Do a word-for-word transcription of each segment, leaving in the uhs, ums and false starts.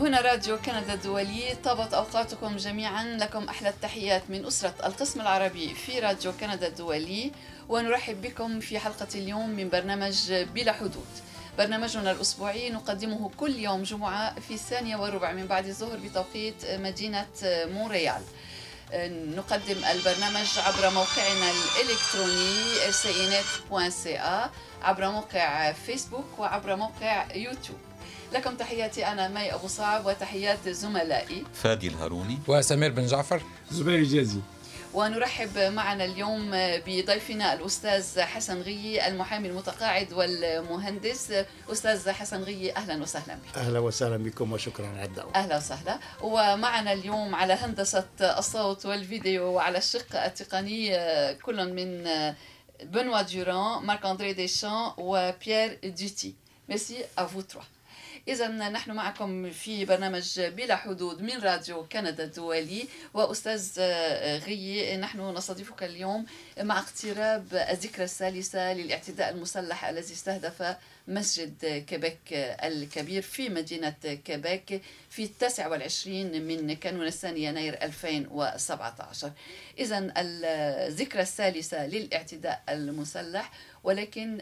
هنا راديو كندا الدولي، طابت أوقاتكم جميعا، لكم أحلى التحيات من أسرة القسم العربي في راديو كندا الدولي، ونرحب بكم في حلقة اليوم من برنامج بلا حدود. برنامجنا الأسبوعي نقدمه كل يوم جمعة في الثانية وربع من بعد الظهر بتوقيت مدينة مونريال. نقدم البرنامج عبر موقعنا الإلكتروني سي إن إت دوت سي إيه، عبر موقع فيسبوك وعبر موقع يوتيوب. لكم تحياتي أنا مي أبو صعب، وتحيات زملائي فادي الهروني وسمير بن جعفر زبير جازي. ونرحب معنا اليوم بضيفنا الأستاذ حسن غي، المحامي المتقاعد والمهندس. أستاذ حسن غي، أهلا وسهلا بك. أهلا وسهلا بكم وشكرا على الدعوة. أهلا وسهلا. ومعنا اليوم على هندسة الصوت والفيديو وعلى الشق التقني كل من بونوا دوران، مارك أندريه ديشان وبيير ديوتي. ميرسي أ فو تروا. إذا نحن معكم في برنامج بلا حدود من راديو كندا الدولي. وأستاذ غي، نحن نستضيفك اليوم مع اقتراب الذكرى الثالثة للاعتداء المسلح الذي استهدف مسجد كيبيك الكبير في مدينة كيبيك في التاسع والعشرين من كانون الثاني يناير ألفين وسبعة عشر. إذا الذكرى الثالثة للاعتداء المسلح، ولكن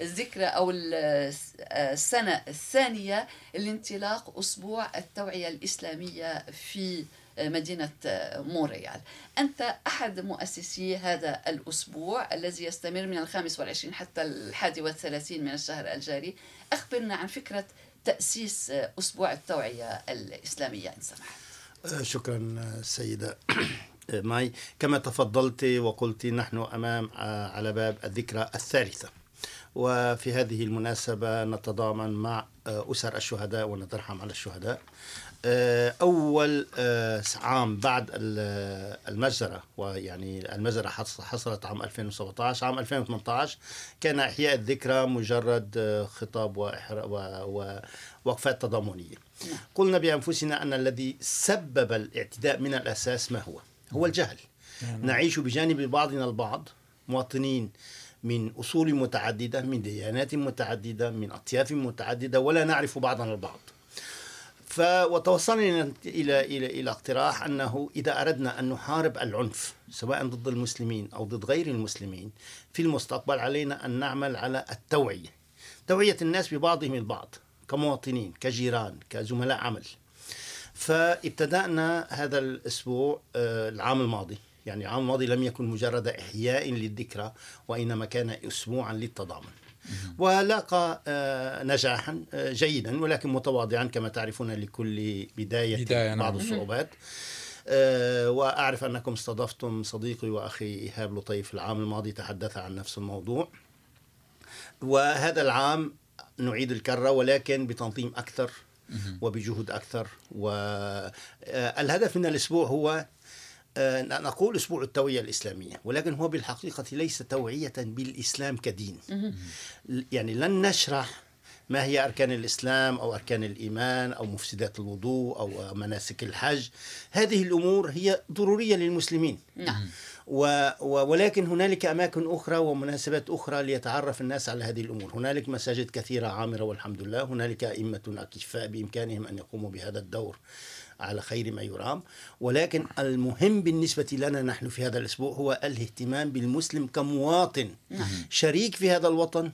الذكرى أو السنة الثانية لانطلاق أسبوع التوعية الإسلامية في مدينة مونريال. أنت أحد مؤسسي هذا الأسبوع الذي يستمر من الخامس والعشرين حتى الحادي والثلاثين من الشهر الجاري. أخبرنا عن فكرة تأسيس أسبوع التوعية الإسلامية إن سمحت. شكرا سيدة ماي. كما تفضلت وقلت، نحن أمام على باب الذكرى الثالثة، وفي هذه المناسبة نتضامن مع أسر الشهداء ونترحم على الشهداء. أول عام بعد المجزرة، ويعني المجزرة حصلت عام ألفين وسبعة عشر، عام ألفين وثمانية عشر كان إحياء الذكرى مجرد خطاب ووقفات تضامنية. قلنا بأنفسنا أن الذي سبب الاعتداء من الأساس ما هو؟ هو الجهل. نعيش بجانب بعضنا البعض، مواطنين من أصول متعددة، من ديانات متعددة، من أطياف متعددة، ولا نعرف بعضنا البعض. فوصلنا إلى إلى إلى اقتراح أنه إذا أردنا أن نحارب العنف سواء ضد المسلمين أو ضد غير المسلمين في المستقبل، علينا أن نعمل على التوعية، توعية الناس ببعضهم البعض كمواطنين، كجيران، كزملاء عمل. فابتدأنا هذا الأسبوع العام الماضي، يعني العام الماضي لم يكن مجرد إحياء للذكرى، وإنما كان أسبوعا للتضامن، ولاقى نجاحا جيدا ولكن متواضعا. كما تعرفون لكل بداية بداية بعض الصعوبات. وأعرف أنكم استضفتم صديقي وأخي إيهاب لطيف العام الماضي، تحدث عن نفس الموضوع، وهذا العام نعيد الكرة ولكن بتنظيم أكثر وبجهود أكثر. والهدف من الأسبوع هو، نقول أسبوع التوعية الإسلامية، ولكن هو بالحقيقة ليس توعية بالإسلام كدين. يعني لن نشرح ما هي أركان الإسلام أو أركان الإيمان أو مفسدات الوضوء أو مناسك الحج. هذه الأمور هي ضرورية للمسلمين، و ولكن هنالك أماكن أخرى ومناسبات أخرى ليتعرف الناس على هذه الأمور. هنالك مساجد كثيرة عامرة والحمد لله، هنالك أئمة أكفاء بإمكانهم أن يقوموا بهذا الدور على خير ما يرام. ولكن المهم بالنسبة لنا نحن في هذا الأسبوع هو الاهتمام بالمسلم كمواطن شريك في هذا الوطن،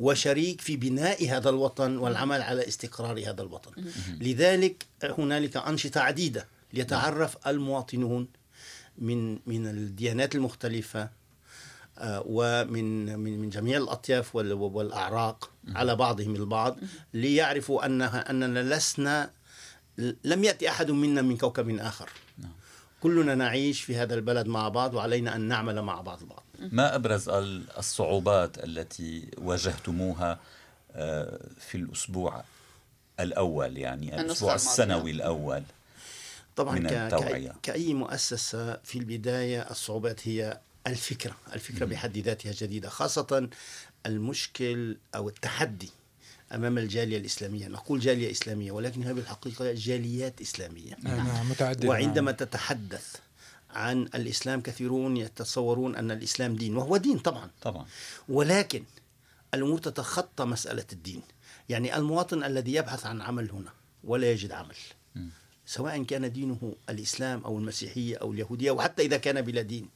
وشريك في بناء هذا الوطن والعمل على استقرار هذا الوطن. لذلك هنالك أنشطة عديدة ليتعرف المواطنون من من الديانات المختلفة ومن من جميع الأطياف والأعراق على بعضهم البعض، ليعرفوا أنها أننا لسنا لم يأتي أحد منا من كوكب آخر. كلنا نعيش في هذا البلد مع بعض، وعلينا أن نعمل مع بعض البعض. ما أبرز الصعوبات التي واجهتموها في الأسبوع الأول، يعني الأسبوع السنوي الأول؟ طبعا كأي, كأي مؤسسة في البداية الصعوبات هي الفكرة. الفكرة بحد ذاتها جديدة، خاصة المشكل أو التحدي أمام الجالية الإسلامية. نقول جالية إسلامية ولكنها بالحقيقة جاليات إسلامية متعددة. وعندما تتحدث عن الإسلام كثيرون يتصورون أن الإسلام دين، وهو دين طبعا, طبعا. ولكن الأمور تتخطى مسألة الدين. يعني المواطن الذي يبحث عن عمل هنا ولا يجد عمل، سواء كان دينه الإسلام أو المسيحية أو اليهودية، وحتى إذا كان بلا دين،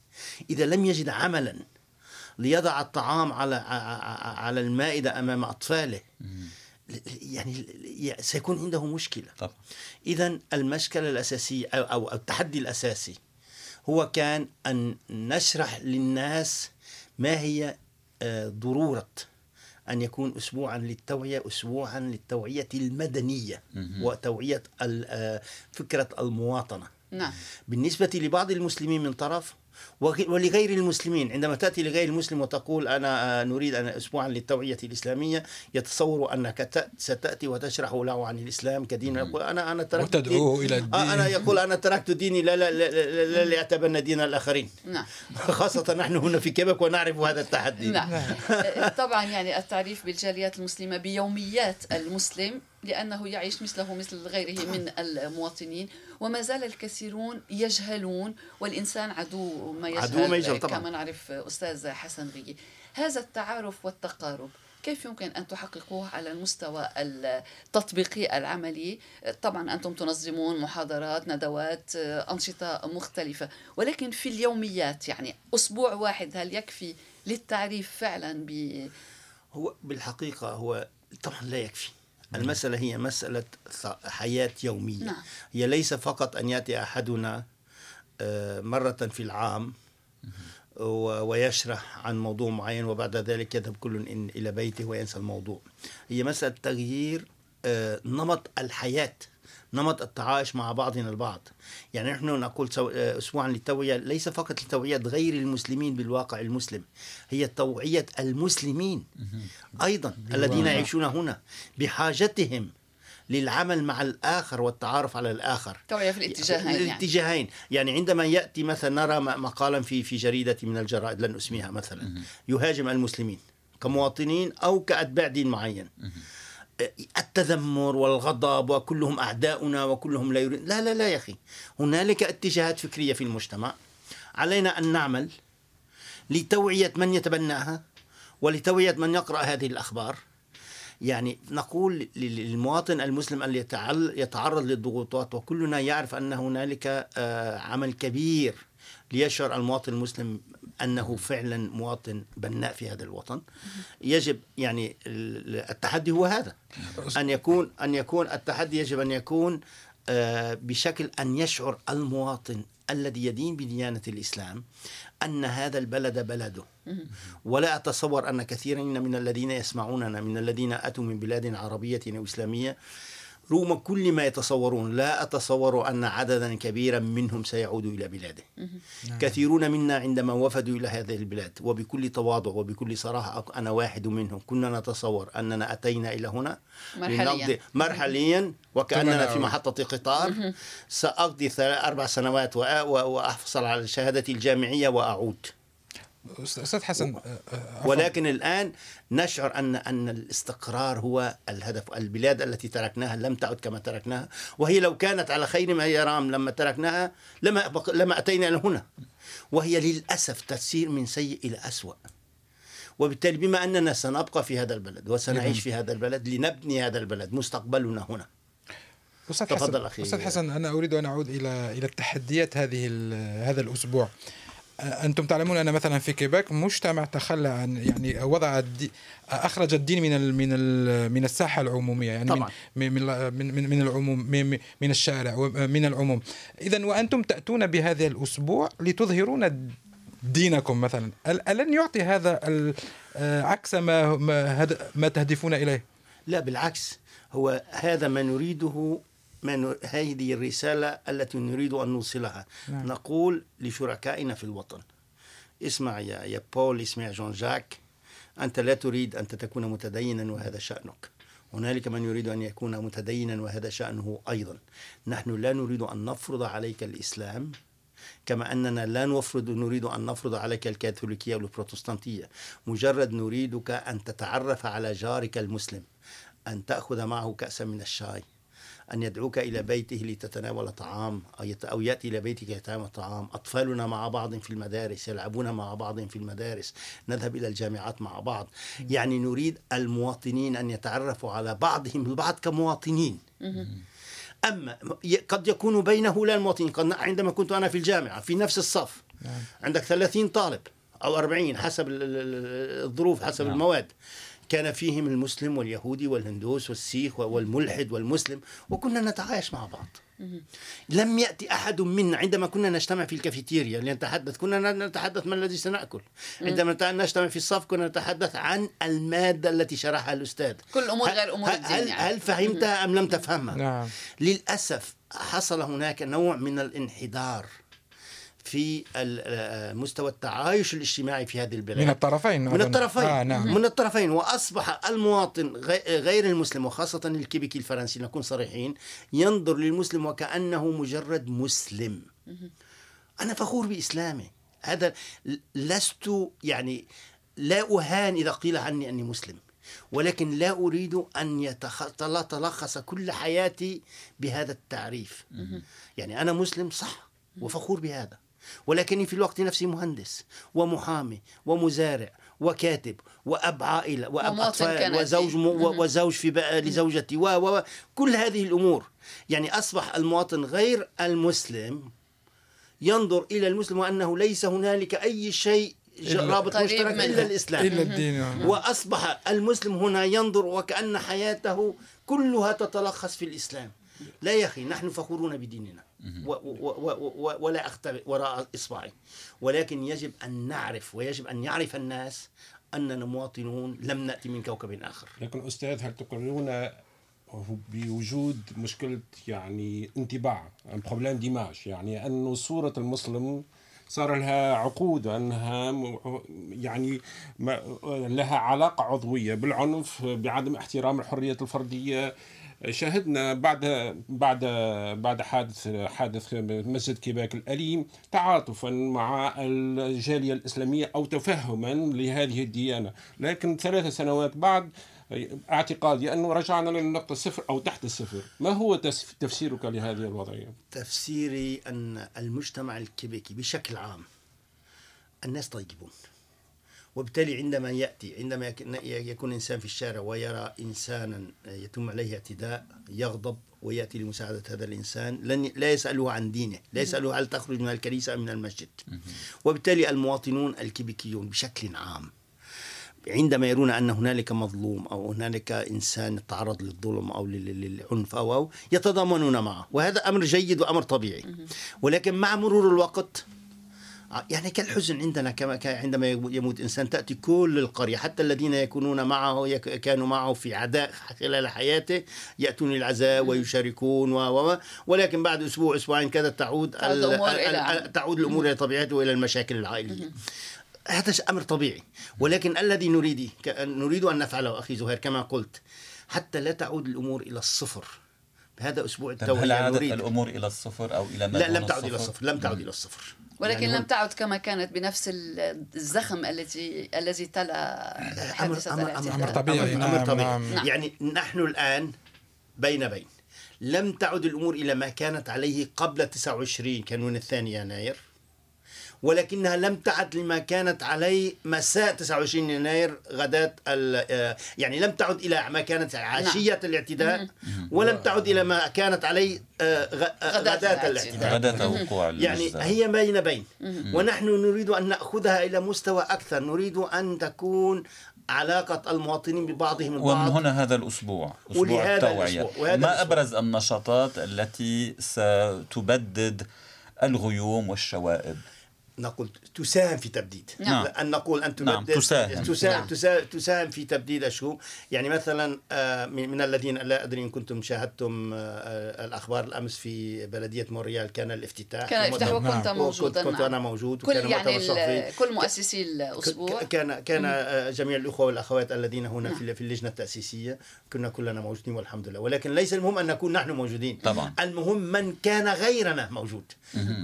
إذا لم يجد عملا ليضع الطعام على على المائدة أمام أطفاله يعني سيكون عنده مشكلة. إذن المشكلة الأساسية أو التحدي الأساسي هو كان أن نشرح للناس ما هي ضرورة أن يكون أسبوعا للتوعية، أسبوعا للتوعية المدنية وتوعية فكرة المواطنة. نعم. بالنسبة لبعض المسلمين من طرف ولغير المسلمين، عندما تأتي لغير المسلم وتقول أنا نريد أن أسبوعا للتوعية الإسلامية يتصور أنك ستأتي وتشرح له عن الإسلام كدين، يقول أنا أنا تركت وتدعوه إلى الدين. أنا يقول أنا تركت ديني لا لا لا, لا لأتبنى دين الآخرين. نعم. خاصة نحن هنا في كيبك ونعرف هذا التحدي. نعم. طبعا يعني التعريف بالجاليات المسلمة بيوميات المسلم لأنه يعيش مثله مثل غيره من المواطنين، وما زال الكثيرون يجهلون والإنسان عدو ما يجهل كما نعرف أستاذ حسن غي. هذا التعارف والتقارب كيف يمكن أن تحققوه على المستوى التطبيقي العملي؟ طبعا أنتم تنظمون محاضرات، ندوات، أنشطة مختلفة، ولكن في اليوميات يعني أسبوع واحد هل يكفي للتعريف فعلا ب هو بالحقيقة هو طبعا لا يكفي. المسألة هي مسألة حياة يومية. نعم. هي ليس فقط أن يأتي أحدنا مرة في العام ويشرح عن موضوع معين وبعد ذلك يذهب كل إلى بيته وينسى الموضوع. هي مسألة تغيير نمط الحياة، نمط التعايش مع بعضنا البعض. يعني نحن نقول أسبوعا للتوعية ليس فقط لتوعية غير المسلمين بالواقع المسلم، هي توعية المسلمين أيضا الذين يعيشون هنا بحاجتهم للعمل مع الآخر والتعارف على الآخر. توعية في الاتجاهين. الاتجاهين يعني. يعني عندما يأتي مثلا نرى مقالا في في جريدة من الجرائد لن أسميها مثلا يهاجم المسلمين كمواطنين أو كأتباع دين معين، التذمر والغضب وكلهم أعداؤنا وكلهم لا يريد. لا لا لا يا أخي، هنالك اتجاهات فكرية في المجتمع علينا أن نعمل لتوعية من يتبناها ولتوعية من يقرأ هذه الأخبار. يعني نقول للمواطن المسلم الذي يتعرض للضغوطات، وكلنا يعرف أن هنالك عمل كبير ليشعر المواطن المسلم أنه فعلا مواطن بناء في هذا الوطن. يجب يعني التحدي هو هذا، أن يكون أن يكون التحدي يجب أن يكون بشكل أن يشعر المواطن الذي يدين بديانة الإسلام أن هذا البلد بلده. ولا أتصور أن كثيرين من الذين يسمعوننا من الذين أتوا من بلاد عربية أو إسلامية رغم كل ما يتصورون لا أتصور أن عددا كبيرا منهم سيعودوا إلى بلاده. كثيرون منا عندما وفدوا إلى هذه البلاد وبكل تواضع وبكل صراحة أنا واحد منهم، كنا نتصور أننا أتينا إلى هنا مرحليا, مرحليا وكأننا في محطة قطار، سأقضي أربع سنوات وأحصل على شهادتي الجامعية وأعود. أستاذ حسن، ولكن الآن نشعر أن أن الاستقرار هو الهدف. البلاد التي تركناها لم تعد كما تركناها، وهي لو كانت على خير ما يرام لما تركناها لما لما أتينا لهنا، وهي للأسف تسير من سيء إلى أسوأ. وبالتالي بما أننا سنبقى في هذا البلد وسنعيش في هذا البلد لنبني هذا البلد مستقبلنا هنا. تفضل أخي أستاذ حسن، أنا أريد أن أعود إلى إلى التحديات هذه هذا الأسبوع. أنتم تعلمون أن مثلا في كيبيك مجتمع تخلى عن يعني وضع أخرج الدين من من من الساحة العمومية، يعني طبعا. من من من من العموم من, من الشارع ومن العموم. إذا وأنتم تأتون بهذا الأسبوع لتظهرون دينكم مثلا، ألن يعطي هذا عكس ما ما, ما تهدفون إليه؟ لا بالعكس، هو هذا ما نريده، من هذه الرسالة التي نريد أن نوصلها. نعم. نقول لشركائنا في الوطن، اسمع يا, يا بول، اسمع جون جاك، أنت لا تريد أن تكون متدينا وهذا شأنك، هنالك من يريد أن يكون متدينا وهذا شأنه أيضا. نحن لا نريد أن نفرض عليك الإسلام كما أننا لا نفرض نريد أن نفرض عليك الكاثوليكية والبروتستانتية، مجرد نريدك أن تتعرف على جارك المسلم، أن تأخذ معه كأسا من الشاي، أن يدعوك إلى بيته لتتناول طعام أو يأتي إلى بيتك ليتناول طعام. أطفالنا مع بعض في المدارس يلعبون مع بعض في المدارس، نذهب إلى الجامعات مع بعض. يعني نريد المواطنين أن يتعرفوا على بعضهم البعض كمواطنين. أما قد يكون بينه لا المواطنين. قد عندما كنت أنا في الجامعة في نفس الصف عندك ثلاثين طالب أو أربعين حسب الظروف حسب المواد، كان فيهم المسلم واليهودي والهندوس والسيخ والملحد والمسلم، وكنا نتعايش مع بعض. لم يأتي أحد منا عندما كنا نجتمع في الكافيتيريا لنتحدث، كنا نتحدث ما الذي سنأكل. عندما نجتمع في الصف كنا نتحدث عن المادة التي شرحها الأستاذ، كل أمور غير أمور الدين. هل, هل فهمتها أم لم تفهمها؟ نعم. للأسف حصل هناك نوع من الانحدار في مستوى التعايش الاجتماعي في هذه البلاد من الطرفين من الطرفين آه نعم. من الطرفين. واصبح المواطن غير المسلم وخاصه الكيبيكي الفرنسي نكون صريحين ينظر للمسلم وكانه مجرد مسلم. انا فخور باسلامي، هذا لست يعني لا اهان اذا قيل عني اني مسلم، ولكن لا اريد ان يتلخص كل حياتي بهذا التعريف. يعني انا مسلم صح وفخور بهذا، ولكني في الوقت نفسي مهندس ومحامي ومزارع وكاتب وأب عائلة وأب أطفال وزوج وزوج في لزوجتي وكل هذه الأمور. يعني أصبح المواطن غير المسلم ينظر إلى المسلم وأنه ليس هنالك أي شيء رابط مشترك إلا الإسلام إلا الدين. وأصبح المسلم هنا ينظر وكأن حياته كلها تتلخص في الإسلام. لا يا أخي، نحن فخورون بديننا و و و ولا أختبئ وراء إصبعي، ولكن يجب أن نعرف ويجب أن يعرف الناس أننا مواطنون لم نأتي من كوكب آخر. لكن أستاذ، هل تقررون بوجود مشكلة يعني انطباع بروبليم ديماج، يعني أن صورة المسلم صار لها عقود وأنها يعني لها علاقة عضوية بالعنف بعدم احترام الحرية الفردية؟ شاهدنا بعد بعد بعد حادث حادث مسجد كيباك الأليم تعاطفا مع الجالية الإسلامية أو تفهما لهذه الديانة، لكن ثلاث سنوات بعد اعتقادي أنه رجعنا للنقطة الصفر أو تحت الصفر. ما هو تفسيرك لهذه الوضعية؟ تفسيري أن المجتمع الكيبيكي بشكل عام الناس طيبون، وبالتالي عندما يأتي عندما يكون إنسان في الشارع ويرى إنسانا يتم عليه اعتداء يغضب ويأتي لمساعدة هذا الإنسان، لن لا يسأله عن دينه، لا يسأله هل تخرج من الكنيسة أم من المسجد. وبالتالي المواطنون الكيبيكيون بشكل عام عندما يرون أن هنالك مظلوم أو هنالك إنسان تعرض للظلم أو للعنف أو, أو يتضامنون معه، وهذا أمر جيد وأمر طبيعي. ولكن مع مرور الوقت يعني كالحزن عندنا، كما عندما يموت إنسان تأتي كل القرية حتى الذين يكونون معه كانوا معه في عداء خلال حياته يأتون للعزاء ويشاركون و ولكن بعد أسبوع أسبوعين كذا تعود تعود الأمور إلى طبيعتها وإلى المشاكل العائلية. هذا أمر طبيعي، ولكن الذي نريد نريد أن نفعله أخي زهير كما قلت حتى لا تعود الأمور إلى الصفر. هذا أسبوع التوعية. هل عادت الأمور إلى الصفر أو إلى ما لا لم تعد إلى الصفر، لم تعد إلى الصفر، ولكن يعني لم تعد كما كانت بنفس الزخم التي الذي تلا حادثة أمر, أمر, أمر طبيعي. أمر نعم طبيعي. نعم نعم. يعني نحن الآن بين بين لم تعد الأمور إلى ما كانت عليه قبل تسعة وعشرين كانون الثاني يناير، ولكنها لم تعد لما كانت عليه مساء تسعة وعشرين يناير غداة، يعني لم تعد إلى ما كانت عشية الاعتداء، ولم تعد إلى ما كانت عليه غداة الاعتداء، غداة وقوع يعني هي بين بين. ونحن نريد أن نأخذها إلى مستوى أكثر، نريد أن تكون علاقة المواطنين ببعضهم البعض. ومن هنا هذا الأسبوع أسبوع التوعية، ما أبرز النشاطات التي ستبدد الغيوم والشوائب؟ نقول تساهم في تبديد، نعم. أن نقول أن نعم. تساهم تساهم, نعم. تساهم في تبديد الشؤون. يعني مثلا من الذين لا أدري إن كنتم شاهدتم الأخبار الأمس في بلدية مونريال كان الافتتاح، كان الافتتاح وكنت نعم. موجودا، كنت أنا موجود، كل يعني كل مؤسسي الأسبوع كان كان جميع الأخوة والأخوات الذين هنا نعم. في اللجنة التأسيسية كنا كلنا موجودين والحمد لله. ولكن ليس المهم أن نكون نحن موجودين طبعا. المهم من كان غيرنا موجود.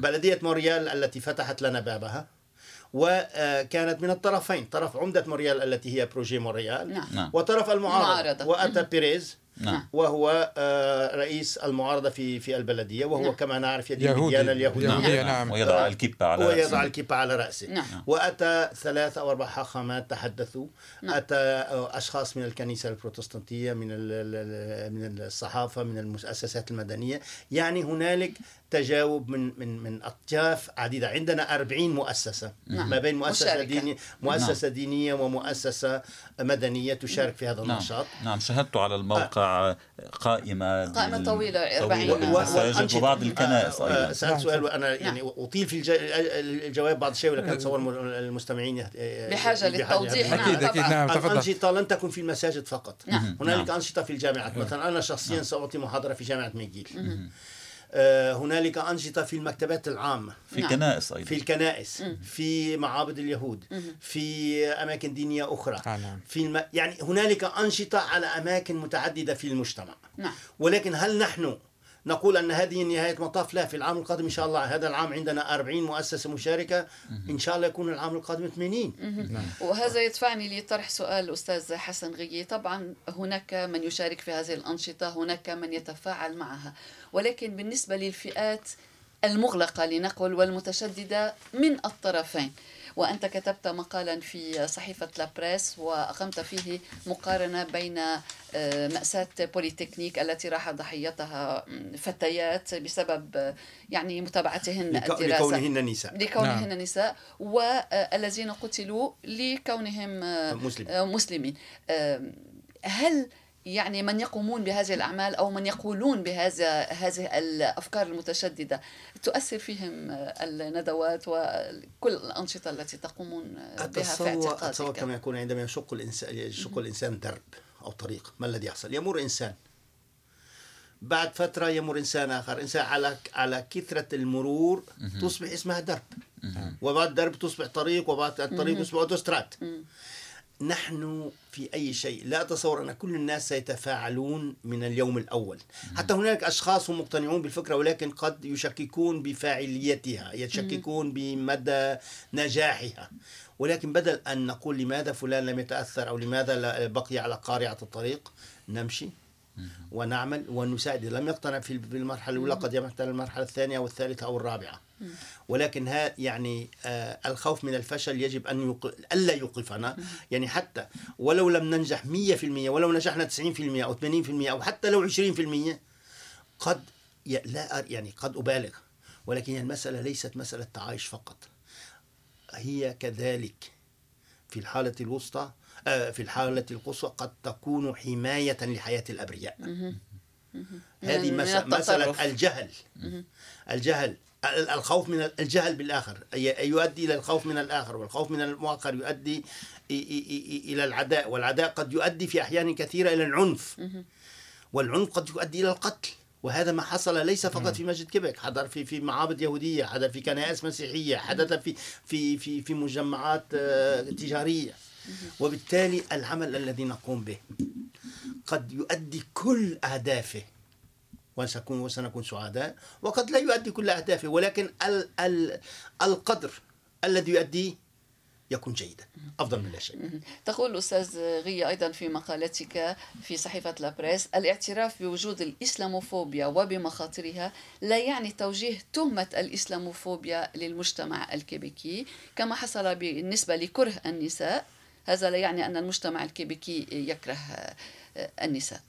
بلدية مونريال التي فتحت لنا بابها وكانت من الطرفين، طرف عمدة مونريال التي هي بروجي مونريال نعم. وطرف المعارضة وأتا بيريز نعم. وهو رئيس المعارضة في في البلدية، وهو نعم. كما نعرف يدين الديانة اليهودية نعم. نعم. ويضع الكبة على رأسه ويضع الكبة على رأسه نعم. وأتى ثلاث أو أربع حاخامات تحدثوا نعم. أتى أشخاص من الكنيسة البروتستانتية، من من الصحافة، من المؤسسات المدنية، يعني هنالك تجاوب من من من أطياف عديدة. عندنا أربعين مؤسسة نعم. ما بين مؤسسة دينية مؤسسة نعم. دينية ومؤسسة مدنية تشارك في هذا النشاط نعم. نعم شاهدت على الموقع قائمة قائمة طويلة أربعين مساجد وبعض الكنائس أيضا. سألت سؤال وأنا يعني أطيل في الج... الجواب بعض الشيء، ولكن أتصور المستمعين بحاجة للتوضيح. أكيد أكيد نعم. الأنشطة لن تكن في المساجد فقط، هنالك أنشطة في الجامعات. مثلا أنا شخصيا سأعطي محاضرة في جامعة ميجيل. هنالك أنشطة في المكتبات العامة، في الكنائس أيضا، في الكنائس، في معابد اليهود، في أماكن دينية أخرى، في الم... يعني هنالك أنشطة على أماكن متعددة في المجتمع. ولكن هل نحن نقول أن هذه نهاية المطاف؟ لا، في العام القادم إن شاء الله. هذا العام عندنا أربعين مؤسسة مشاركة، إن شاء الله يكون العام القادم ثمانين. وهذا يدفعني لطرح سؤال أستاذ حسن غي. طبعا هناك من يشارك في هذه الأنشطة، هناك من يتفاعل معها، ولكن بالنسبة للفئات المغلقة لنقل والمتشددة من الطرفين، وأنت كتبت مقالا في صحيفة لابريس وأقمت فيه مقارنة بين مأساة بوليتكنيك التي راح ضحيتها فتيات بسبب يعني متابعتهن الدراسة لكونهن نساء لكونهن نعم. نساء، والذين قتلوا لكونهم مسلم. مسلمين. هل يعني من يقومون بهذه الأعمال أو من يقولون بهذا هذه الأفكار المتشددة تؤثر فيهم الندوات وكل الأنشطة التي تقومون بها في اعتقادك؟ أتصور كما يكون عندما يشق الإنسان يشق الإنسان درب أو طريق، ما الذي يحصل؟ يمر إنسان، بعد فترة يمر إنسان آخر، إنسان على على كثرة المرور تصبح اسمها درب، وبعد درب تصبح طريق، وبعد الطريق تصبح أوتوستراد. نحن في أي شيء لا أتصور أن كل الناس سيتفاعلون من اليوم الأول. حتى هناك أشخاص هم مقتنعون بالفكرة، ولكن قد يشككون بفاعليتها، يشككون بمدى نجاحها. ولكن بدل أن نقول لماذا فلان لم يتأثر أو لماذا بقي على قارعة الطريق، نمشي ونعمل ونساعد. لم يقتنع في المرحلة الأولى قد يقتنع المرحلة الثانية أو الثالثة أو الرابعة. ولكن ها يعني آه الخوف من الفشل يجب أن يق... ألا يوقفنا. يعني حتى ولو لم ننجح مية بالمية، ولو نجحنا تسعين بالمية أو ثمانين بالمية أو حتى لو عشرين بالمية، قد ي... لا يعني قد أبالغ، ولكن المسألة ليست مسألة تعايش فقط، هي كذلك في الحالة الوسطى آه في الحالة القصوى قد تكون حماية لحياة الأبرياء. هذه مسألة الجهل. الجهل الخوف من الجهل بالآخر يؤدي إلى الخوف من الآخر، والخوف من المؤخر يؤدي إلى العداء، والعداء قد يؤدي في أحيان كثيرة إلى العنف، والعنف قد يؤدي إلى القتل. وهذا ما حصل ليس فقط في مسجد كيبك، حدث في في معابد يهودية، حدث في كنائس مسيحية، حدث في في في في مجمعات تجارية. وبالتالي العمل الذي نقوم به قد يؤدي كل أهدافه وسنكون وسنكون سعداء، وقد لا يؤدي كل أهدافه، ولكن ال ال القدر الذي يؤديه يكون جيدا أفضل من لا شيء. تقول الأستاذ غي أيضا في مقالتك في صحيفة لابريس: الاعتراف بوجود الإسلاموفوبيا وبمخاطرها لا يعني توجيه تهمة الإسلاموفوبيا للمجتمع الكيبيكي كما حصل بالنسبة لكره النساء، هذا لا يعني أن المجتمع الكيبيكي يكره النساء.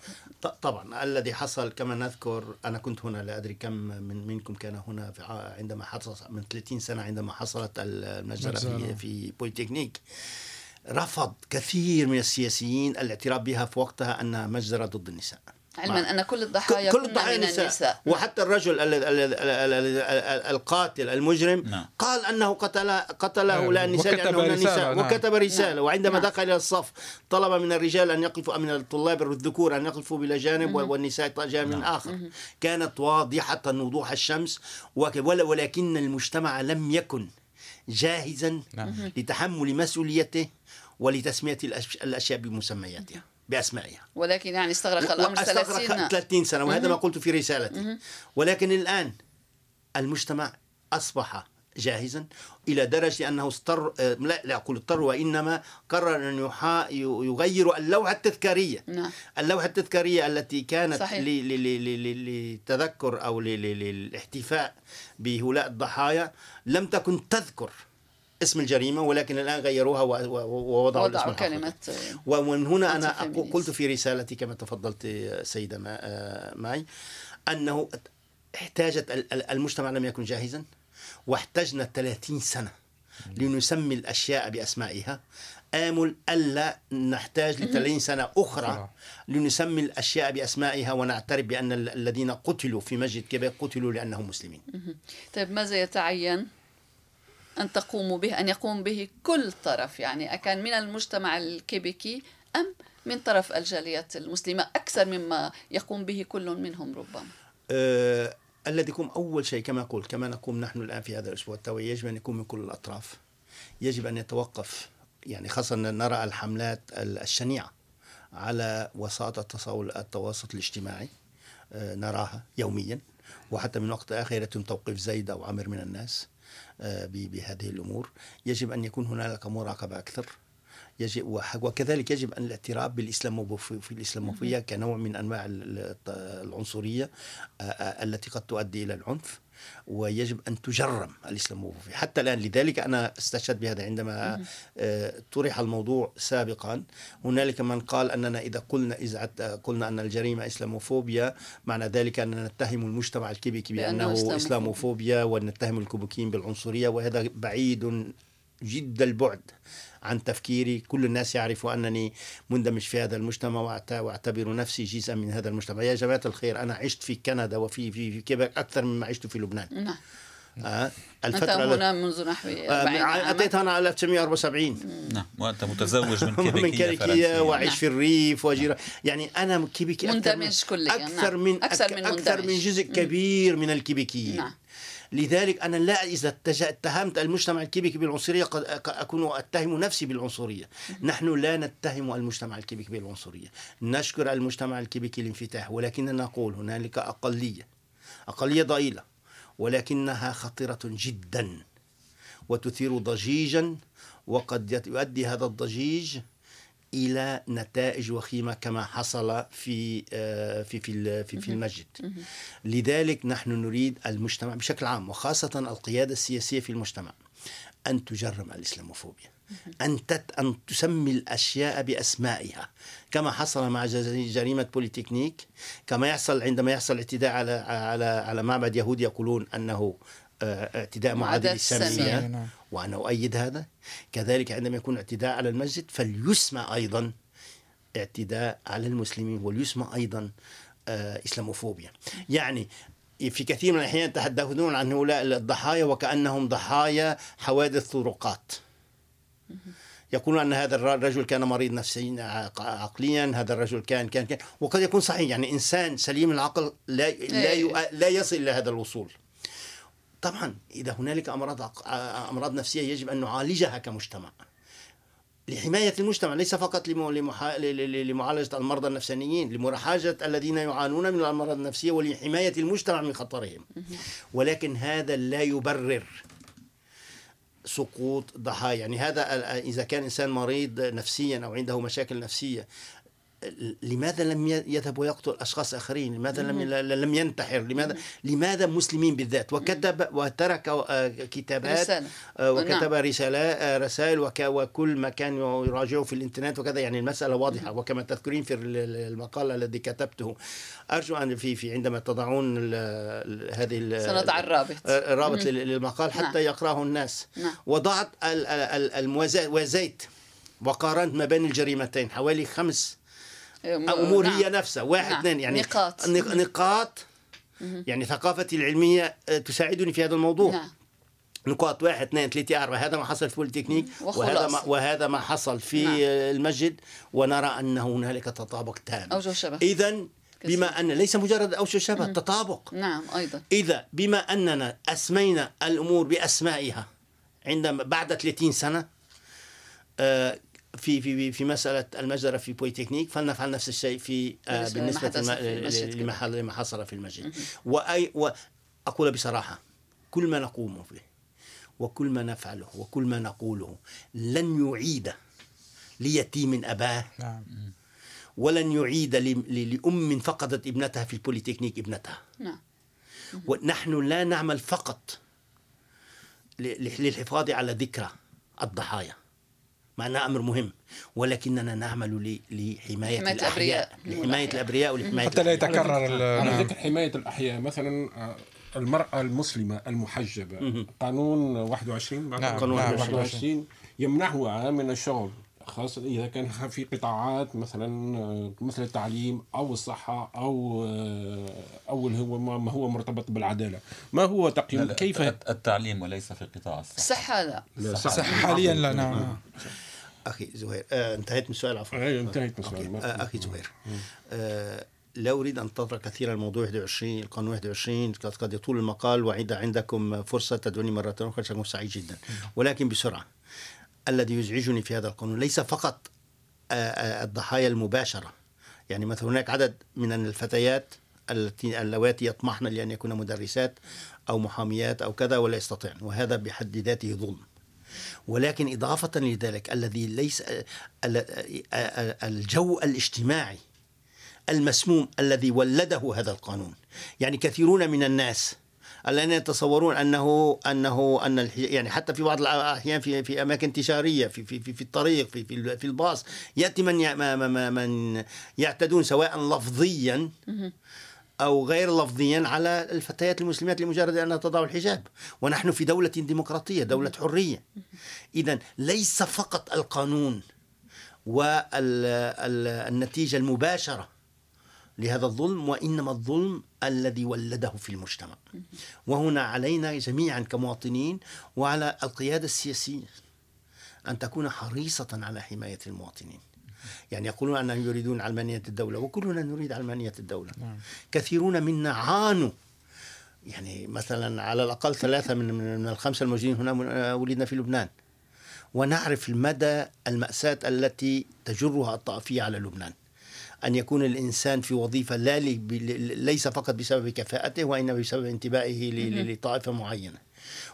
طبعا الذي حصل كما نذكر، أنا كنت هنا، لا أدري كم من منكم كان هنا عندما حصل من ثلاثين سنة، عندما حصلت المجزرة في, في بوليتكنيك. رفض كثير من السياسيين الاعتراف بها في وقتها أنها مجزرة ضد النساء، علما أن كل الضحايا كل الضحايا النساء. النساء وحتى الرجل القاتل المجرم نعم. قال أنه قتل قتله لا النساء لأنه النساء نعم. وكتب رسالة نعم. وعندما نعم. دخل إلى الصف طلب من الرجال أن يقفوا، من الطلاب الذكور أن يقفوا بلا جانب مم. والنساء جانب نعم. آخر. مم. كانت واضحة وضوح الشمس، ولكن المجتمع لم يكن جاهزا نعم. لتحمل مسؤوليته ولتسمية الأشياء بمسمياتها بأسمائها. ولكن يعني استغرق الأمر ثلاثين سنة، وهذا ما قلت في رسالتي. ولكن الآن المجتمع أصبح جاهزا إلى درجة أنه اضطر، لا لا أقول اضطر، وإنما قرر أن يغير اللوحة التذكارية. نعم. اللوحة التذكارية التي كانت للتذكر أو للاحتفاء بهؤلاء الضحايا لم تكن تذكر اسم الجريمة، ولكن الآن غيروها ووضعوا الاسم الحقيقي. ومن هنا أنا قلت في رسالتي كما تفضلت سيدة معي أنه احتاجت المجتمع لم يكن جاهزا، واحتجنا ثلاثين سنة لنسمي الأشياء بأسمائها. آمل ألا نحتاج لثلاثين سنة أخرى لنسمي الأشياء بأسمائها ونعترف بأن الذين قتلوا في مسجد كبير قتلوا لأنهم مسلمين. طيب ماذا يتعين أن تقوموا به، أن يقوم به كل طرف، يعني أكان من المجتمع الكيبيكي أم من طرف الجالية المسلمة أكثر مما يقوم به كل منهم ربما؟ أه الذي يقوم أول شيء كما قلت، كما نقوم نحن الآن في هذا الأسبوع التوعوي، يجب أن يكون من كل الأطراف. يجب أن يتوقف، يعني خاصة نرى الحملات الشنيعة على وساطة التواصل الاجتماعي، أه نراها يوميا، وحتى من وقت آخر يتم توقيف زيد أو عمر من الناس بهذه الأمور. يجب أن يكون هنالك مراقبة أكثر، يجب وكذلك يجب أن الاعتراف بالإسلاموفوبيا في الإسلاموفوبيا كنوع من أنواع العنصرية التي قد تؤدي إلى العنف، ويجب أن تجرم الإسلاموفوبيا حتى الآن. لذلك أنا استشهد بهذا عندما طرح الموضوع سابقا. هنالك من قال أننا إذا قلنا إذا قلنا أن الجريمة إسلاموفوبيا معنى ذلك أننا نتهم المجتمع الكيبيكي بأنه إسلاموفوبيا, إسلاموفوبيا ونتهم الكيبيكيين بالعنصرية، وهذا بعيد جدا البعد عن تفكيري. كل الناس يعرفوا أنني مندمج في هذا المجتمع وأعتبر نفسي جزءا من هذا المجتمع. يا جماعة الخير، أنا عشت في كندا وفي في, في كيبك أكثر مما عشت في لبنان. نعم. آه الفترة أنت هنا منذ نحو آه أتيت هنا على ألف وتسعمئة وأربعة وسبعين. نعم. وأنت متزوج من كيبيكية من كيبيكية وعيش في الريف وجيران. يعني أنا كيبيكي مندمج كليا أكثر من أكثر من, أكثر من جزء كبير من الكيبيكيين. نعم. لذلك أنا لا إذا اتهمت المجتمع الكيبيكي بالعنصرية قد أكون أتهم نفسي بالعنصرية. نحن لا نتهم المجتمع الكيبيكي بالعنصرية، نشكر المجتمع الكيبيكي الانفتاح، ولكننا نقول هنالك أقلية أقلية ضئيلة ولكنها خطيرة جدا وتثير ضجيجا، وقد يؤدي هذا الضجيج إلى نتائج وخيمة كما حصل في في في في المسجد. لذلك نحن نريد المجتمع بشكل عام وخاصة القيادة السياسية في المجتمع أن تجرم الإسلاموفوبيا، أن أن تسمي الأشياء بأسمائها كما حصل مع جريمة بوليتكنيك، كما يحصل عندما يحصل اعتداء على على على معبد يهودي يقولون أنه اعتداء معادل السامية، وأنا أؤيد هذا. كذلك عندما يكون اعتداء على المسجد فليسمى أيضا اعتداء على المسلمين، وليسمى أيضا إسلاموفوبيا. يعني في كثير من الأحيان يتحدثون عن هؤلاء الضحايا وكأنهم ضحايا حوادث طرقات، يقولون أن هذا الرجل كان مريض نفسيا عقليا، هذا الرجل كان كان كان وقد يكون صحيح، يعني إنسان سليم العقل لا لا لا يصل إلى هذا الوصول. طبعا إذا هنالك أمراض أمراض نفسية يجب أن نعالجها كمجتمع لحماية المجتمع، ليس فقط لمعالجة المرضى النفسانيين، لمراحاجة الذين يعانون من الأمراض النفسية ولحماية المجتمع من خطرهم. ولكن هذا لا يبرر سقوط ضحايا. يعني هذا إذا كان إنسان مريض نفسيا أو عنده مشاكل نفسية، لماذا لم يذهب ويقتل أشخاص آخرين؟ لماذا لم لم ينتحر؟ لماذا لماذا مسلمين بالذات؟ وكتب وترك كتابات رسالة. وكتب رسالة رسائل وكل ما كان يراجعه في الإنترنت وكذا. يعني المسألة واضحة، وكما تذكرين في المقال الذي كتبته، أرجو أن في في عندما تضعون هذه سنضع الرابط الرابط للمقال حتى يقرأه الناس. وضعت الموازيت وقارنت ما بين الجريمتين، حوالي خمس أمور. نعم. هي نفسها واحد. نعم. اثنين يعني نقاط نقاط يعني ثقافتي العلمية تساعدني في هذا الموضوع. نعم. نقاط واحد اثنين ثلاثة أربعة، هذا ما حصل في بوليتكنيك وهذا ما وهذا ما حصل في نعم. المسجد، ونرى أن هنالك تطابق تام. إذا بما أن ليس مجرد أوجه شبه، تطابق. نعم أيضا. إذا بما أننا أسمينا الأمور بأسمائها عندما بعد ثلاثين سنة آه في في في مسألة المجزرة في بوليتكنيك، فلنفعل نفس الشيء في بالنسبة لما حصل في المسجد. وأي وأقول بصراحة كل ما نقوم به وكل ما نفعله وكل ما نقوله لن يعيد ليتيم أباه، نعم، ولن يعيد لأم فقدت ابنتها في البوليتكنيك ابنتها، نعم. ونحن لا نعمل فقط للحفاظ على ذكرى الضحايا، مع أنها أمر مهم، ولكننا نعمل لحماية الأحياء، لحماية الأبرياء ولحماية حتى لا يتكرر. على ذكر حماية الأحياء، مثلا المرأة المسلمة المحجبة قانون واحد وعشرين، نعم، قانون واحد وعشرين يمنعها من الشغل، خاصة إذا كان في قطاعات مثلا مثل التعليم أو الصحة أو أو هو ما هو مرتبط بالعدالة. ما هو تقييم كيف التعليم وليس في قطاع الصحة؟ الصحة لا، الصحة صح حاليا لا، نعم. أخي زهير، آه انتهيت من السؤال، عفوا. آه انتهيت من السؤال. آه أخي زهير، آه لا أريد أن أنتظر كثيرا الموضوع واحد وعشرين، القانون واحد وعشرين قد يطول المقال، وعند عندكم فرصة تدعوني مرة أخرى سأكون سعيد جدا، ولكن بسرعة. الذي يزعجني في هذا القانون ليس فقط الضحايا المباشرة، يعني مثلا هناك عدد من الفتيات التي اللواتي يطمحن لأن يكون مدرسات أو محاميات أو كذا ولا يستطيعن، وهذا بحد ذاته ظلم. ولكن إضافة لذلك الذي ليس الجو الاجتماعي المسموم الذي ولده هذا القانون، يعني كثيرون من الناس الذين يتصورون انه انه ان يعني حتى في بعض الاحيان في في اماكن تجاريه في في في, في الطريق في في, في الباص ياتي من من يعتدون سواء لفظيا او غير لفظيا على الفتيات المسلمات لمجرد انها تضع الحجاب، ونحن في دوله ديمقراطيه، دوله حريه. اذا ليس فقط القانون والنتيجه المباشره لهذا الظلم، وإنما الظلم الذي ولده في المجتمع. وهنا علينا جميعا كمواطنين وعلى القيادة السياسية أن تكون حريصة على حماية المواطنين. يعني يقولون أنهم يريدون علمانية الدولة، وكلنا نريد علمانية الدولة. كثيرون منا عانوا، يعني مثلا على الأقل ثلاثة من من الخمسة الموجودين هنا ولدنا في لبنان، ونعرف المدى المأساة التي تجرها الطائفية على لبنان. أن يكون الإنسان في وظيفة لا ليس فقط بسبب كفاءته، وإنما بسبب انتباهه لطائفة معينة.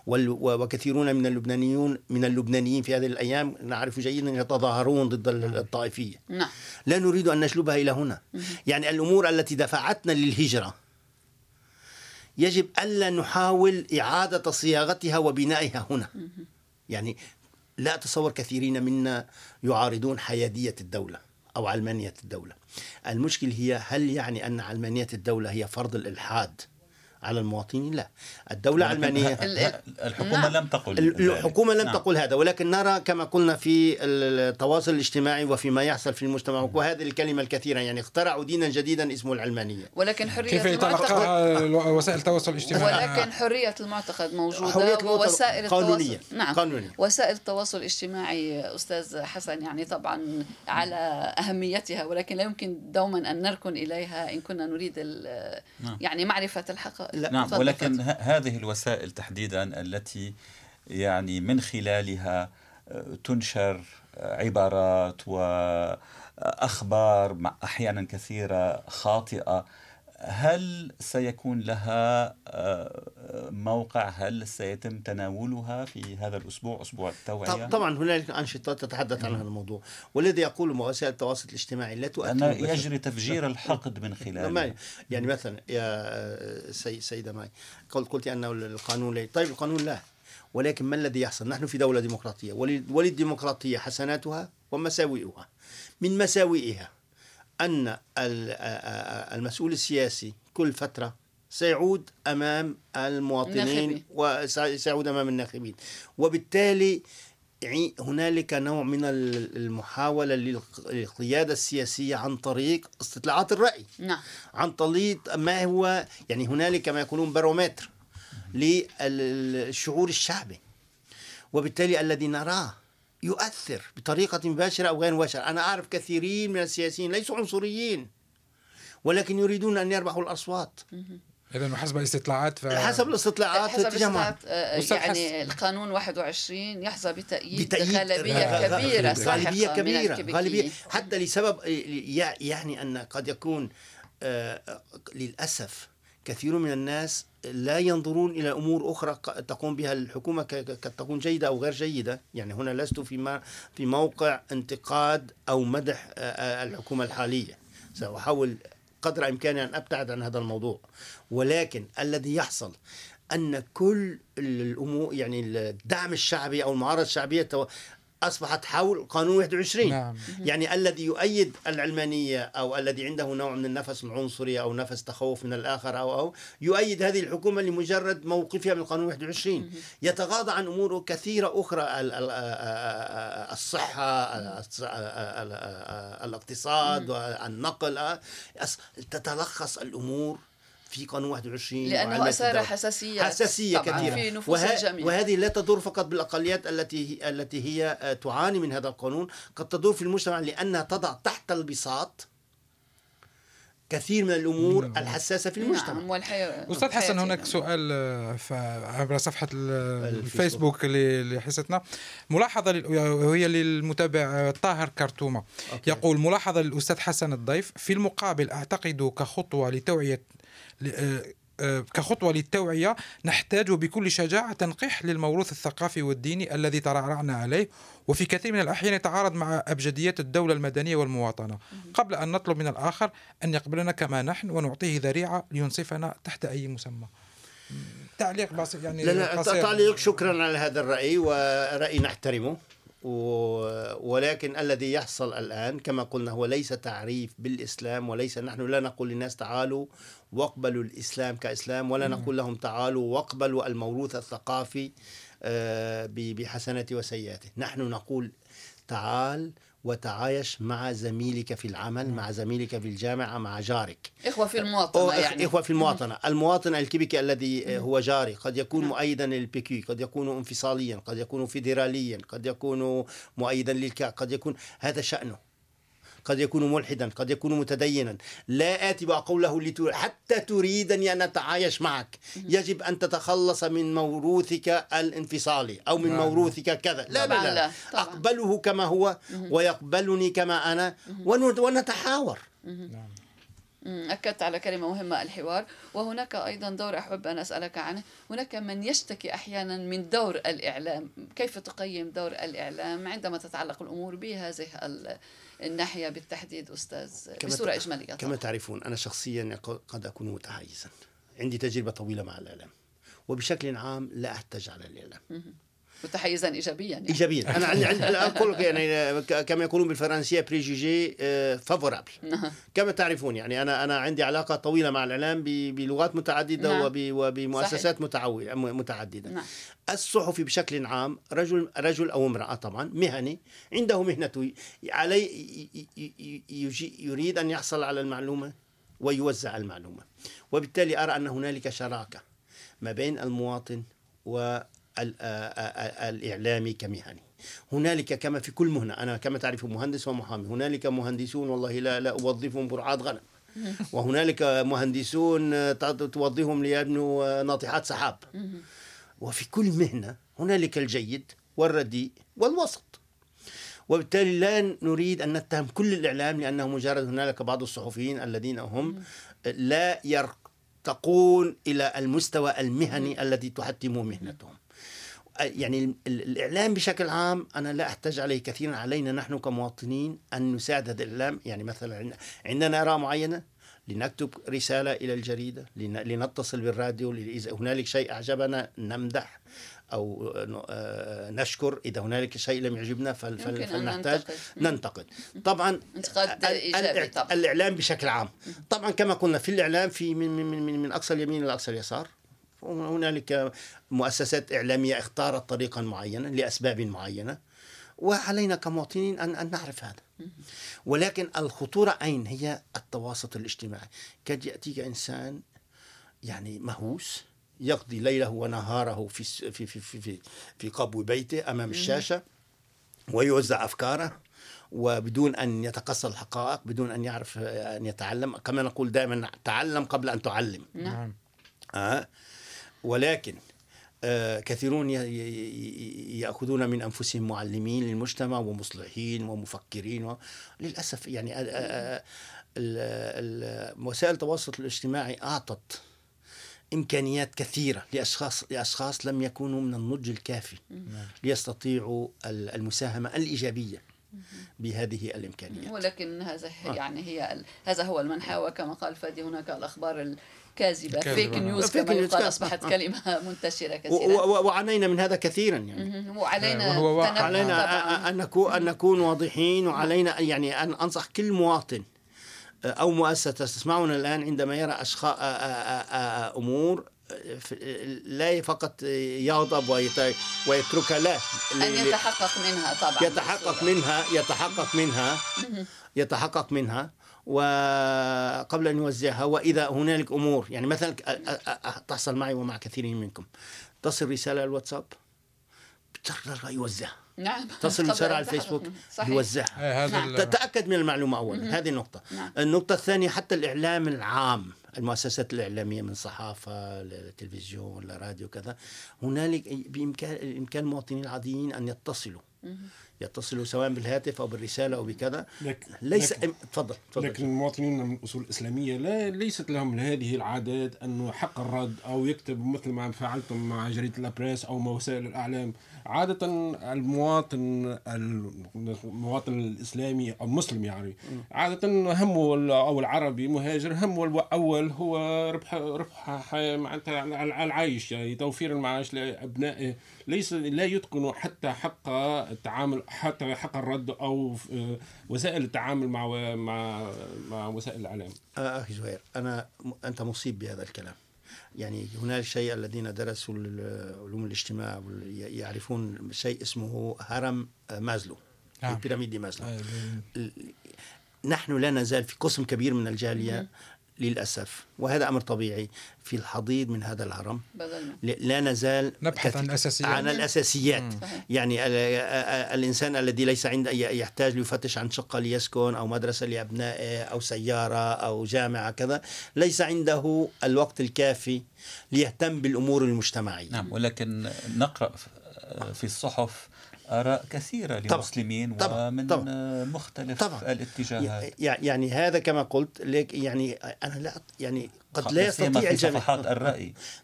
وكثيرون من اللبنانيون من اللبنانيين في هذه الأيام نعرف جيدا يتظاهرون ضد الطائفية. لا نريد أن نجلبها إلى هنا. يعني الأمور التي دفعتنا للهجرة يجب ألا نحاول إعادة صياغتها وبنائها هنا. يعني لا أتصور كثيرين منا يعارضون حيادية الدولة أو علمانية الدولة. المشكلة هي هل يعني أن علمانية الدولة هي فرض الإلحاد على المواطنين؟ لا، الدولة علمانية. الحكومة لم تقل الحكومة لم تقل هذا، ولكن نرى كما قلنا في التواصل الاجتماعي وفيما يحصل في المجتمع، وهذه الكلمة الكثيرة، يعني اخترعوا دينا جديدا اسمه العلمانية، ولكن حرية المعتقد وسائل التواصل الاجتماعي، ولكن حرية المعتقد موجودة ووسائل قانونية. نعم، قانونية. وسائل التواصل الاجتماعي أستاذ حسن يعني طبعا على أهميتها، ولكن لا يمكن دوما أن نركن إليها إن كنا نريد يعني معرفة الحقائق. نعم، ولكن هذه الوسائل تحديدا التي يعني من خلالها تنشر عبارات وأخبار مع أحيانا كثيرة خاطئة، هل سيكون لها موقع؟ هل سيتم تناولها في هذا الأسبوع، أسبوع التوعية؟ طبعا هنالك أنشطات تتحدث عن هذا الموضوع، والذي يقول وسائل التواصل الاجتماعي لا تؤثر، يجري تفجير الحقد من خلالها. يعني مثلا يا سيدة ماي قلت أنه القانون لا، طيب القانون لا، ولكن ما الذي يحصل؟ نحن في دولة ديمقراطية، وللديمقراطية حسناتها ومساوئها. من مساوئها أن المسؤول السياسي كل فترة سيعود أمام المواطنين وسيعود أمام الناخبين، وبالتالي هنالك نوع من المحاولة للقيادة السياسية عن طريق استطلاعات الرأي، عن طريق ما هو يعني هنالك ما يقولون بارومتر للشعور الشعبي، وبالتالي الذي نراه يؤثر بطريقة مباشرة أو غير مباشرة. أنا أعرف كثيرين من السياسيين ليسوا عنصريين، ولكن يريدون أن يربحوا الأصوات. إذن حسب الاستطلاعات ف... حسب الاستطلاعات حسب الاستطلاعات يعني القانون واحد وعشرين يحظى بتأييد غالبية كبيرة، غالبية كبيرة، غالبية حتى لسبب يعني أن قد يكون للأسف كثير من الناس لا ينظرون إلى أمور أخرى تقوم بها الحكومة قد تكون جيدة أو غير جيدة. يعني هنا لست في في موقع انتقاد أو مدح الحكومة الحالية، سأحاول قدر إمكاني أن أبتعد عن هذا الموضوع، ولكن الذي يحصل أن كل الأمور يعني الدعم الشعبي أو المعارضة الشعبية أصبحت حول قانون واحد وعشرين. نعم. يعني الذي يؤيد العلمانية أو الذي عنده نوع من النفس العنصري أو نفس تخوف من الآخر أو أو يؤيد هذه الحكومة لمجرد موقفها من قانون واحد وعشرين، يتغاضى عن أمور كثيرة أخرى، الصحة، الاقتصاد، النقل، تتلخص الأمور في قانون واحد وعشرين، لأنه أثار حساسية حساسية كثيرة، وه... وهذه لا تدور فقط بالأقليات التي التي هي تعاني من هذا القانون، قد تدور في المجتمع لأنها تضع تحت البساط كثير من الأمور الحساسة في المجتمع. نعم. والحياة أستاذ حسن، هناك سؤال عبر صفحة الفيسبوك لحصتنا، ملاحظة وهي للمتابع طاهر كرتومه. أوكي. يقول ملاحظة للأستاذ حسن الضيف، في المقابل أعتقد كخطوة لتوعية كخطوة للتوعية نحتاج بكل شجاعة تنقيح للموروث الثقافي والديني الذي ترعرعنا عليه، وفي كثير من الأحيان يتعارض مع أبجديات الدولة المدنية والمواطنة، قبل أن نطلب من الآخر أن يقبلنا كما نحن ونعطيه ذريعة لينصفنا تحت أي مسمى. تعليق بسيط يعني. لا لا تعليق، شكرا على هذا الرأي، ورأي نحترمه، ولكن الذي يحصل الآن كما قلنا هو ليس تعريف بالإسلام، وليس نحن لا نقول للناس تعالوا واقبلوا الإسلام كإسلام، ولا نقول لهم تعالوا واقبلوا الموروث الثقافي بحسناته وسيئاته. نحن نقول تعال وتعايش مع زميلك في العمل، مع زميلك في الجامعة، مع جارك. إخوة في المواطنة يعني. إخوة في المواطنة. المواطن الكيبيكي الذي هو جاري قد يكون مؤيدا للبيكي، قد يكون انفصاليا، قد يكون فيدراليا، قد يكون مؤيدا للكا، قد يكون هذا شأنه، قد يكون ملحدا، قد يكون متدينا. لا آتي بقوله لتو... حتى تريدني أن أتعايش معك، يجب أن تتخلص من موروثك الانفصالي أو من موروثك كذا. لا لا, لا. أقبله كما هو ويقبلني كما أنا ونتحاور. أكدت على كلمة مهمة، الحوار. وهناك أيضا دور أحب أن أسألك عنه، هناك من يشتكي أحيانا من دور الإعلام، كيف تقيم دور الإعلام عندما تتعلق الأمور بهذه الناحية بالتحديد أستاذ بصورة إجمالية؟ كما تعرفون أنا شخصيا قد أكون متحيزا، عندي تجربة طويلة مع الإعلام، وبشكل عام لا أحتج على الإعلام. متحيزا ايجابيا يعني. ايجابيا انا اقول يعني كما يقولون بالفرنسيه بريجيجي فافورابل. كما تعرفون يعني انا انا عندي علاقه طويله مع الاعلام بلغات متعدده وبمؤسسات متعدده. الصحفي بشكل عام رجل رجل او امراه طبعا مهني، عنده مهنته، عليه يريد ان يحصل على المعلومه ويوزع المعلومه، وبالتالي ارى ان هنالك شراكه ما بين المواطن و الإعلامي كمهني. هنالك كما في كل مهنة، أنا كما تعرف مهندس ومحامي، هنالك مهندسون والله لا لا أوظفهم برعاة غنم، وهنالك مهندسون توظفهم ليبنوا ناطحات سحاب، وفي كل مهنة هنالك الجيد والرديء والوسط. وبالتالي لا نريد أن نتهم كل الإعلام، لأنه مجرد هنالك بعض الصحفيين الذين هم لا يرتقون إلى المستوى المهني الذي تحتمه مهنتهم. يعني الإعلام بشكل عام أنا لا أحتاج عليه كثيرا، علينا نحن كمواطنين أن نساعد هذا الإعلام. يعني مثلا عندنا آراء معينة لنكتب رسالة إلى الجريدة، لنتصل بالراديو، إذا هنالك شيء أعجبنا نمدح أو نشكر، إذا هنالك شيء لم يعجبنا فلنحتاج ننتقد. طبعا الإعلام بشكل عام طبعا كما قلنا في الإعلام في من, من, من, من أقصى اليمين إلى أقصى اليسار، هنالك مؤسسات إعلامية اختارت طريقا معينا لأسباب معينة، وعلينا كمواطنين أن, أن نعرف هذا. ولكن الخطورة أين؟ هي التوسط الاجتماعي. قد يأتيك إنسان يعني مهووس يقضي ليله ونهاره في في في في, في قبو بيته أمام الشاشة ويوزع أفكاره، وبدون أن يتقصى الحقائق، بدون أن يعرف أن يتعلم. كما نقول دائما تعلم قبل أن تعلم. نعم. آه. ولكن آه كثيرون يأخذون من أنفسهم معلمين للمجتمع ومصلحين ومفكرين و... للأسف يعني آه آه آه وسائل التواصل الاجتماعي أعطت إمكانيات كثيرة لأشخاص لأشخاص لم يكونوا من النضج الكافي ليستطيعوا المساهمة الإيجابية بهذه الإمكانيات. ولكن هذا يعني هي هذا هو المنحى، وكما قال فادي هناك الأخبار كاذبة، فيك نيوز كما يقال، أصبحت كلمة منتشرة كثيرا، وعلينا من هذا كثيرا يعني، وعلينا علينا أن نكون أن نكون واضحين، وعلينا يعني أن أنصح كل مواطن أو مؤسسة تسمعنا الآن عندما يرى أشخاص أمور لا فقط يغضب ويتركها، لا، أن يتحقق منها طبعا، يتحقق منها يتحقق منها يتحقق منها وقبل أن يوزعها. وإذا هنالك أمور يعني مثلا تحصل معي ومع كثيرين منكم، تصل رسالة على الواتساب بتقرر يوزعها، نعم، تصل رسالة على الفيسبوك يوزعها، نعم. تتأكد من المعلومة أولا، هذه النقطة. نعم. النقطة الثانية حتى الإعلام العام، المؤسسات الإعلامية من صحافة للتلفزيون لراديو كذا، هنالك بإمكان إمكان المواطنين العاديين أن يتصلوا يتصلوا سواء بالهاتف أو بالرسالة أو بكذا. لكن ليس لكن تفضل تفضل لكن المواطنين من أصول إسلامية لا ليست لهم هذه العادات، أنه حق الرد أو يكتب مثل ما فعلتم مع جريدة لابريس أو وسائل الأعلام. عادة المواطن المواطن الإسلامي أو المسلم يعني عادة همه أو العربي مهاجر، همه الأول هو ربح ربح معناتها العيش، يعني توفير المعاش لأبنائه، ليس لا يتقن حتى حق التعامل، حتى حق الرد او وسائل التعامل مع مع مع وسائل الاعلام. اخي زهير، انا انت مصيب بهذا الكلام. يعني هناك شيء الذين درسوا علوم الاجتماع يعرفون شيء اسمه هرم مازلو، البيراميد دي مازلو. نحن لا نزال في قسم كبير من الجاليه للأسف، وهذا أمر طبيعي، في الحضيض من هذا الهرم، لا نزال نبحث عن الأساسيات عن الأساسيات مم. يعني الإنسان الذي ليس عنده يحتاج ليفتش عن شقة ليسكن أو مدرسة لأبنائه أو سيارة أو جامعة كذا، ليس عنده الوقت الكافي ليهتم بالأمور المجتمعية. نعم، ولكن نقرأ في الصحف آراء كثيرة للمسلمين ومن طبعًا. مختلف طبعًا. الاتجاهات. يعني هذا كما قلت لك، يعني أنا لا يعني قد لا يستطيع الجميع،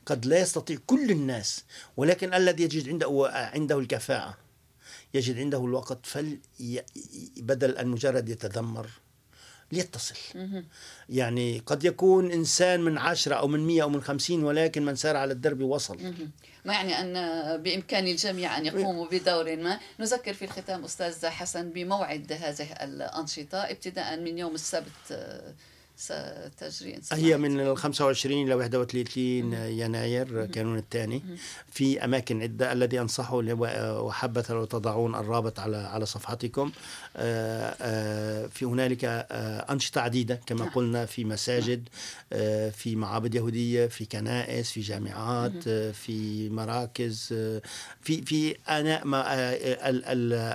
قد لا يستطيع كل الناس، ولكن الذي يجد عنده عنده الكفاءة، يجد عنده الوقت، فل بدل أن مجرد يتذمر ليتصل. يعني قد يكون إنسان من عشرة أو من مية أو من خمسين، ولكن من سار على الدرب وصل. ما يعني أن بإمكان الجميع أن يقوموا بدور ما. نذكر في الختام أستاذ حسن بموعد هذه الأنشطة، ابتداء من يوم السبت ستجري هي من الخمسة وعشرين إلى واحد وثلاثين يناير كانون الثاني في أماكن عدة. الذي أنصحه وحبذا لو تضعون الرابط على على صفحتكم، في هنالك أنشطة عديدة كما قلنا، في مساجد، في معابد يهودية، في كنائس، في جامعات، في مراكز، في في أناء ما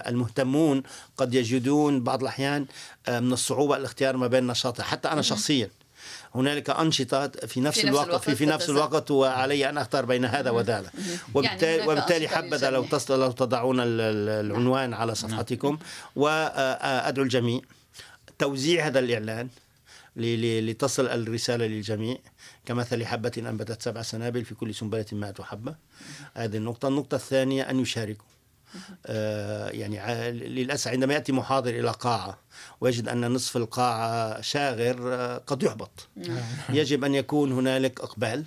المهتمون قد يجدون بعض الأحيان من الصعوبة الاختيار ما بين نشاطه. حتى أنا شخصيا هنالك أنشطة في نفس الوقت في, في نفس الوقت وعلي أن أختار بين هذا وذاك، وبالتالي, وبالتالي حبذا لو تصل لو تضعون العنوان على صفحتكم. وأدعو الجميع توزيع هذا الإعلان لتصل الرسالة للجميع، كمثل حبة أنبتت سبع سنابل في كل سنبلة مائة حبة. هذه النقطة. النقطة الثانية أن يشاركوا. آه يعني للأسف عندما يأتي محاضر إلى قاعة ويجد أن نصف القاعة شاغر، آه قد يحبط. يجب أن يكون هنالك إقبال،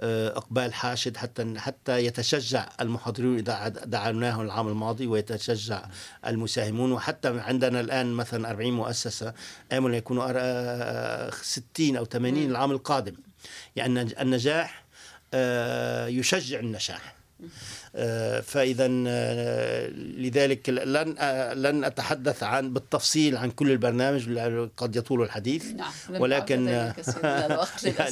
آه إقبال حاشد، حتى حتى يتشجع المحاضرون إذا دعوناه العام الماضي، ويتشجع المساهمون. وحتى عندنا الآن مثلا أربعين مؤسسة، آمل يكونوا ستين أو ثمانين العام القادم. يعني النجاح آه يشجع النجاح. فإذا لذلك لن لن أتحدث عن بالتفصيل عن كل البرنامج، قد يطول الحديث، ولكن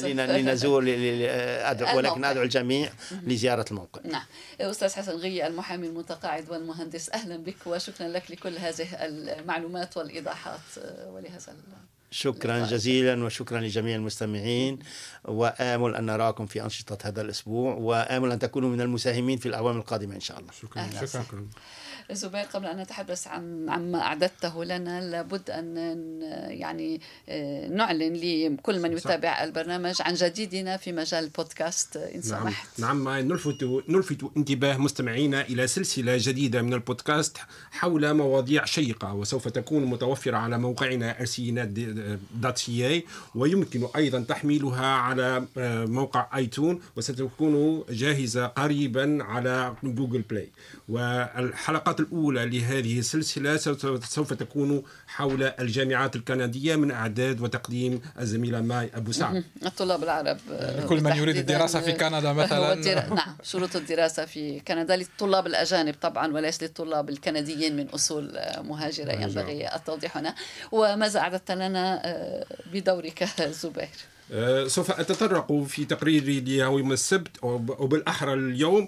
لنزور ولكن أدعو الجميع لزيارة الموقع. نعم، أستاذ حسن غي المحامي المتقاعد والمهندس، أهلا بك وشكرا لك لكل هذه المعلومات والإيضاحات ولهذا شكرا جزيلا وشكرا لجميع المستمعين، وآمل أن نراكم في أنشطة هذا الأسبوع، وآمل أن تكونوا من المساهمين في الأعوام القادمة إن شاء الله. شكرا. أهلا. شكرا زبير، قبل أن نتحدث عن عما أعددته لنا لابد أن يعني نعلن لكل من يتابع صح. البرنامج عن جديدنا في مجال البودكاست إن سمحت. نعم, نعم. نلفت, نلفت انتباه مستمعينا إلى سلسلة جديدة من البودكاست حول مواضيع شيقة، وسوف تكون متوفرة على موقعنا أرسينات دوت سي اي، ويمكن أيضا تحميلها على موقع آيتون، وستكون جاهزة قريبا على جوجل بلاي. والحلقات الأولى لهذه السلسلة سوف تكون حول الجامعات الكندية من إعداد وتقديم الزميلة مي أبو صعب. الطلاب العرب، كل من يريد الدراسة في كندا مثلا الدرا... نعم شروط الدراسة في كندا للطلاب الأجانب طبعا وليس للطلاب الكنديين من أصول مهاجرة، ينبغي التوضيح هنا. وماذا أعددت لنا بدورك زبير؟ سوف أتطرق في تقريري ليوم السبت أو بالأحرى اليوم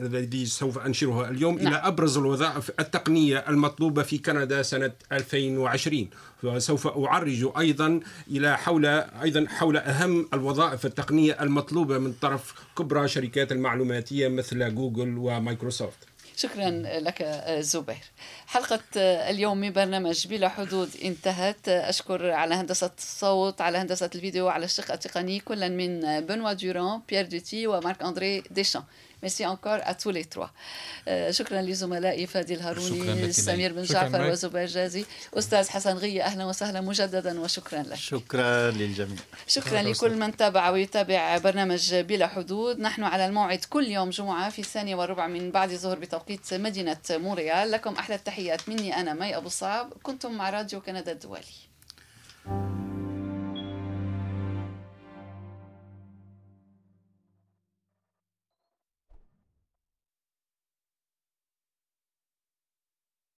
الذي سوف أنشره اليوم نعم. إلى أبرز الوظائف التقنية المطلوبة في كندا سنة ألفين وعشرين، وسوف أعرج أيضا إلى حول أيضا حول أهم الوظائف التقنية المطلوبة من طرف كبرى شركات المعلوماتية مثل جوجل ومايكروسوفت. شكرا لك زبير. حلقة اليوم من برنامج بلا حدود انتهت. أشكر على هندسة الصوت، على هندسة الفيديو، على الشق التقني كلا من بونوا دوران، بيير ديوتي ومارك أندريه ديشان. ميرسي أنكور أ تو لي تروا. شكرا لزملائي فادي الهروني، سمير بن جعفر وزبير جازي. أستاذ حسن غي أهلا وسهلا مجددا وشكرا لك. شكرا للجميع. شكرا لكل من تابع ويتابع برنامج بلا حدود. نحن على الموعد كل يوم جمعة في الثانية والربع من بعد الظهر بتوقيت مدينة مونريال. لكم أحلى التحيات مني أنا مي أبو صعب، كنتم مع راديو كندا الدولي.